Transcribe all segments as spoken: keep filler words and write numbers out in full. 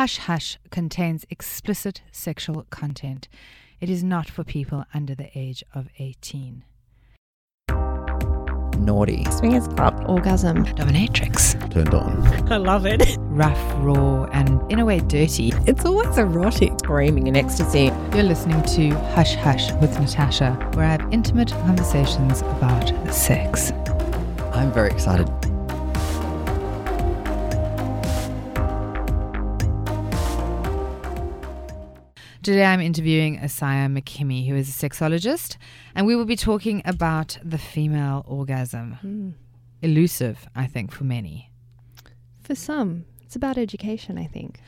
Hush Hush contains explicit sexual content. It is not for people under the age of eighteen. Naughty. Swingers club. Orgasm. Dominatrix. Turned on. I love it. Rough, raw, and in a way dirty. It's always erotic. Screaming in ecstasy. You're listening to Hush Hush with Natasha, where I have intimate conversations about sex. I'm very excited. Today I'm interviewing Asaya McKimmy, who is a sexologist, and we will be talking about the female orgasm. Mm. Elusive, I think, for many. For some. It's about education, I think.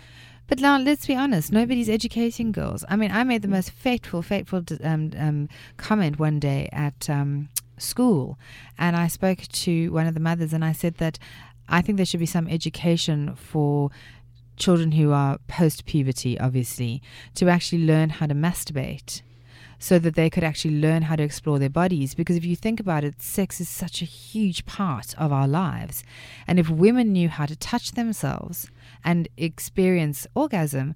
But now, let's be honest, nobody's educating girls. I mean, I made the most fateful, fateful um, um, comment one day at um, school, and I spoke to one of the mothers, and I said that I think there should be some education for children who are post-puberty, obviously, to actually learn how to masturbate so that they could actually learn how to explore their bodies. Because if you think about it, sex is such a huge part of our lives. And if women knew how to touch themselves and experience orgasm,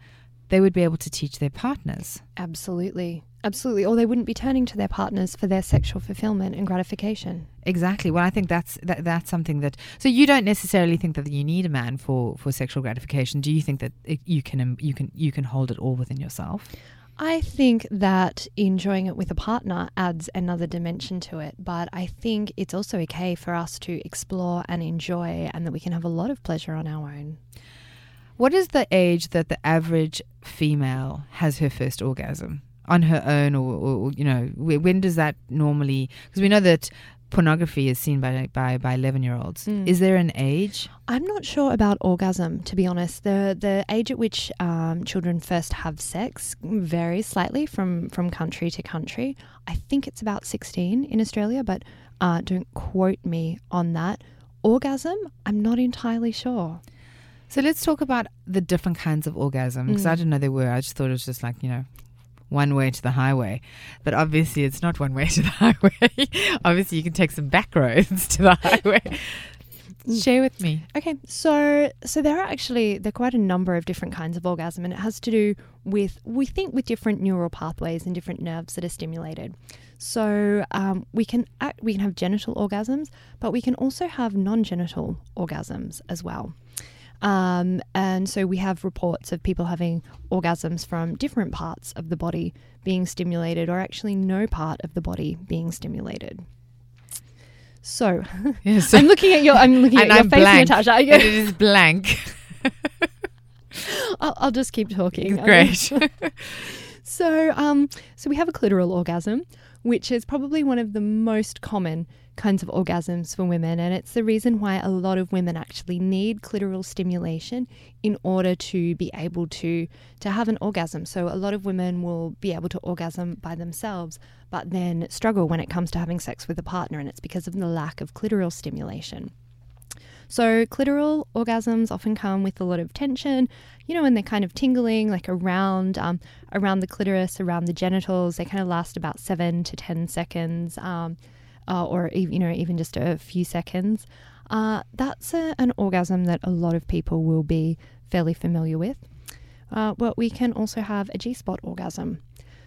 they would be able to teach their partners. Absolutely. Absolutely. Or they wouldn't be turning to their partners for their sexual fulfillment and gratification. Exactly. Well, I think that's that, that's something that... So you don't necessarily think that you need a man for, for sexual gratification. Do you think that it, you can you can, you can hold it all within yourself? I think that enjoying it with a partner adds another dimension to it. But I think it's also okay for us to explore and enjoy, and that we can have a lot of pleasure on our own. What is the age that the average female has her first orgasm on her own, or, or you know, when does that normally? Because we know that pornography is seen by by by eleven-year-olds. Mm. Is there an age? I'm not sure about orgasm, to be honest. The the age at which um, children first have sex varies slightly from, from country to country. I think it's about sixteen in Australia, but uh, don't quote me on that. Orgasm, I'm not entirely sure. So let's talk about the different kinds of orgasm, because mm. I didn't know there were. I just thought it was just like, you know, one way to the highway. But obviously it's not one way to the highway. Obviously you can take some back roads to the highway. Share with me. Okay. So so there are actually there are quite a number of different kinds of orgasm, and it has to do with, we think, with different neural pathways and different nerves that are stimulated. So um, we can act, we can have genital orgasms, but we can also have non-genital orgasms as well. Um, and so we have reports of people having orgasms from different parts of the body being stimulated, or actually no part of the body being stimulated. So, yeah, so I'm looking at your, I'm looking at your I'm face, blank. Natasha. It is blank. I'll, I'll just keep talking. Great. so, um, so we have a clitoral orgasm, which is probably one of the most common kinds of orgasms for women, and it's the reason why a lot of women actually need clitoral stimulation in order to be able to to have an orgasm. So a lot of women will be able to orgasm by themselves, but then struggle when it comes to having sex with a partner, and it's because of the lack of clitoral stimulation. So clitoral orgasms often come with a lot of tension, you know, and they're kind of tingling, like around um, around the clitoris, around the genitals. They kind of last about seven to ten seconds. Um, Uh, or, you know, even just a few seconds, uh, that's a, an orgasm that a lot of people will be fairly familiar with. Uh, but we can also have a G-spot orgasm.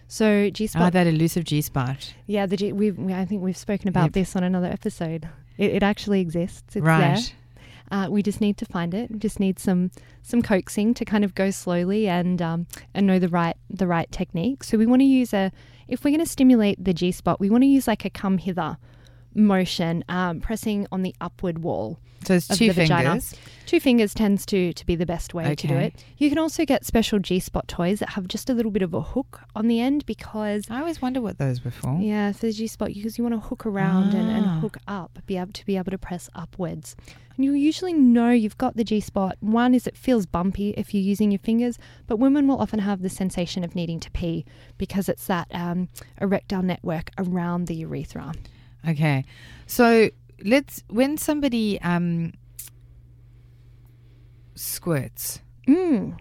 So G-spot... Oh, that elusive G-spot. Yeah, the G, we've, we, I think we've spoken about yep. this on another episode. It, it actually exists. It's right. there. Uh, we just need to find it. We just need some some coaxing to kind of go slowly and um, and know the right the right technique. So we want to use a... If we're going to stimulate the G-spot, we want to use like a come hither motion, um, pressing on the upward wall. So it's two fingers. Two fingers tends to, to be the best way okay. to do it. You can also get special G-spot toys that have just a little bit of a hook on the end, because... I always wonder what those were for. Yeah, for the G-spot, because you want to hook around ah. and, and hook up, be able to be able to press upwards. And you'll usually know you've got the G-spot. One is it feels bumpy if you're using your fingers, but women will often have the sensation of needing to pee because it's that um, erectile network around the urethra. Okay. So let's, when somebody um, squirts, mm,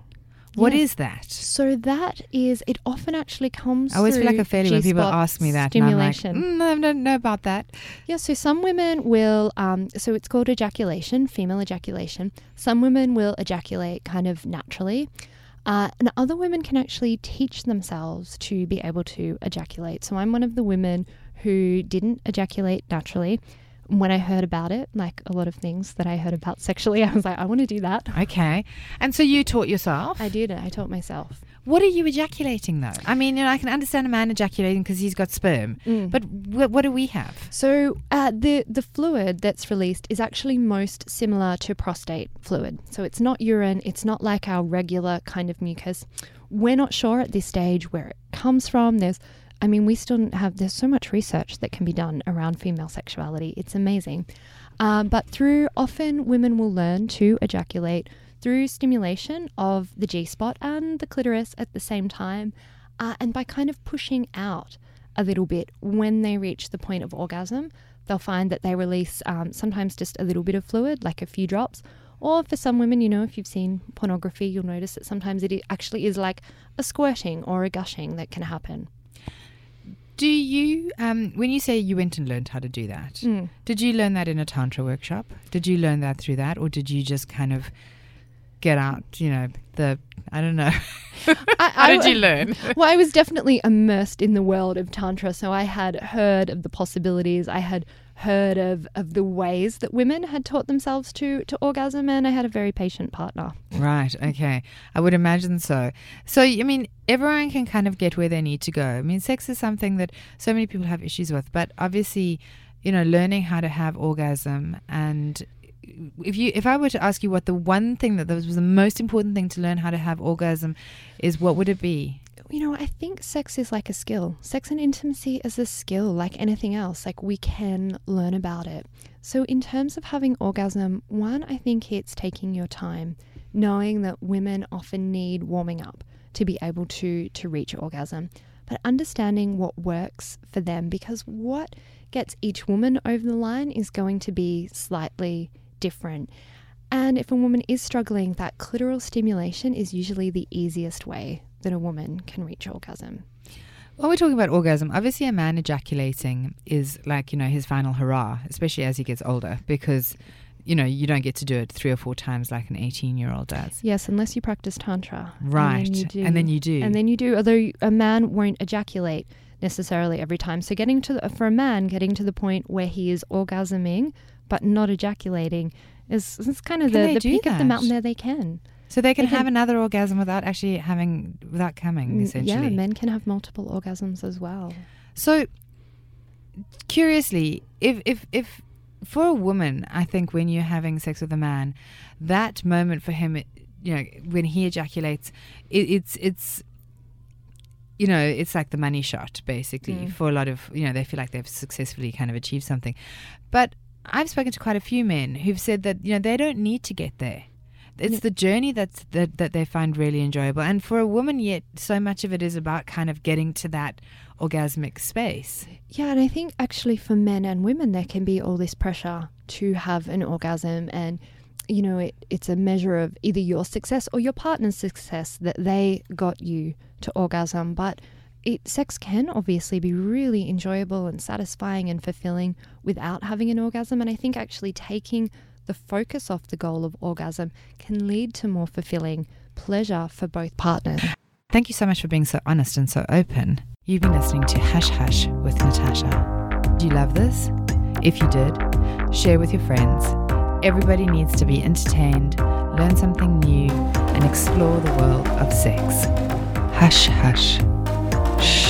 what yes. is that? So that is, it often actually comes through I always through feel like a failure when people ask me that. Stimulation. And I'm like, mm, I don't know about that. Yeah, so some women will, um, so it's called ejaculation, female ejaculation. Some women will ejaculate kind of naturally. Uh, and other women can actually teach themselves to be able to ejaculate. So I'm one of the women who didn't ejaculate naturally. When I heard about it, like a lot of things that I heard about sexually, I was like, I want to do that. Okay. And so you taught yourself? I did. I taught myself. What are you ejaculating though? I mean, you know, I can understand a man ejaculating because he's got sperm, mm. but wh- what do we have? So uh, the, the fluid that's released is actually most similar to prostate fluid. So it's not urine. It's not like our regular kind of mucus. We're not sure at this stage where it comes from. There's I mean, we still have, there's so much research that can be done around female sexuality. It's amazing. Um, but through, often women will learn to ejaculate through stimulation of the G-spot and the clitoris at the same time, uh, and by kind of pushing out a little bit when they reach the point of orgasm, they'll find that they release um, sometimes just a little bit of fluid, like a few drops. Or for some women, you know, if you've seen pornography, you'll notice that sometimes it actually is like a squirting or a gushing that can happen. Do you, um, when you say you went and learned how to do that, mm. did you learn that in a Tantra workshop? Did you learn that through that? Or did you just kind of get out, you know, the, I don't know. I, I, how did you learn? Well, I was definitely immersed in the world of Tantra. So I had heard of the possibilities. I had heard of, of the ways that women had taught themselves to, to orgasm. And I had a very patient partner. Right. Okay. I would imagine so. So, I mean, everyone can kind of get where they need to go. I mean, sex is something that so many people have issues with, but obviously, you know, learning how to have orgasm. And if you, if I were to ask you what the one thing that was the most important thing to learn how to have orgasm is, what would it be? You know, I think sex is like a skill. Sex and intimacy is a skill like anything else. Like we can learn about it. So in terms of having orgasm, one, I think it's taking your time, knowing that women often need warming up to be able to to reach orgasm, but understanding what works for them, because what gets each woman over the line is going to be slightly different. And if a woman is struggling, that clitoral stimulation is usually the easiest way that a woman can reach orgasm. While we're talking about orgasm, obviously a man ejaculating is like, you know, his final hurrah, especially as he gets older, because you know, you don't get to do it three or four times like an eighteen-year-old does. Yes, unless you practice Tantra. Right. And then you do. And then you do. And then you do, although a man won't ejaculate necessarily every time. So getting to the, for a man, getting to the point where he is orgasming but not ejaculating is, is kind of the, the peak that? of the mountain. There they can. So they can they have can, another orgasm without actually having, without coming, essentially. Yeah, men can have multiple orgasms as well. So, curiously, if if if... for a woman, I think when you're having sex with a man, that moment for him, you know, when he ejaculates, it, it's, it's, you know, it's like the money shot, basically, mm. for a lot of, you know, they feel like they've successfully kind of achieved something. But I've spoken to quite a few men who've said that, you know, they don't need to get there. It's yeah. the journey that's, that, that they find really enjoyable. And for a woman, yet, so much of it is about kind of getting to that orgasmic space. Yeah, and I think actually for men and women, there can be all this pressure to have an orgasm. And, you know, it, it's a measure of either your success or your partner's success that they got you to orgasm. But it, sex can obviously be really enjoyable and satisfying and fulfilling without having an orgasm. And I think actually taking the focus off the goal of orgasm can lead to more fulfilling pleasure for both partners. Thank you so much for being so honest and so open. You've been listening to Hush Hush with Natasha. Do you love this? If you did, share with your friends. Everybody needs to be entertained, learn something new, and explore the world of sex. Hush Hush. Shh.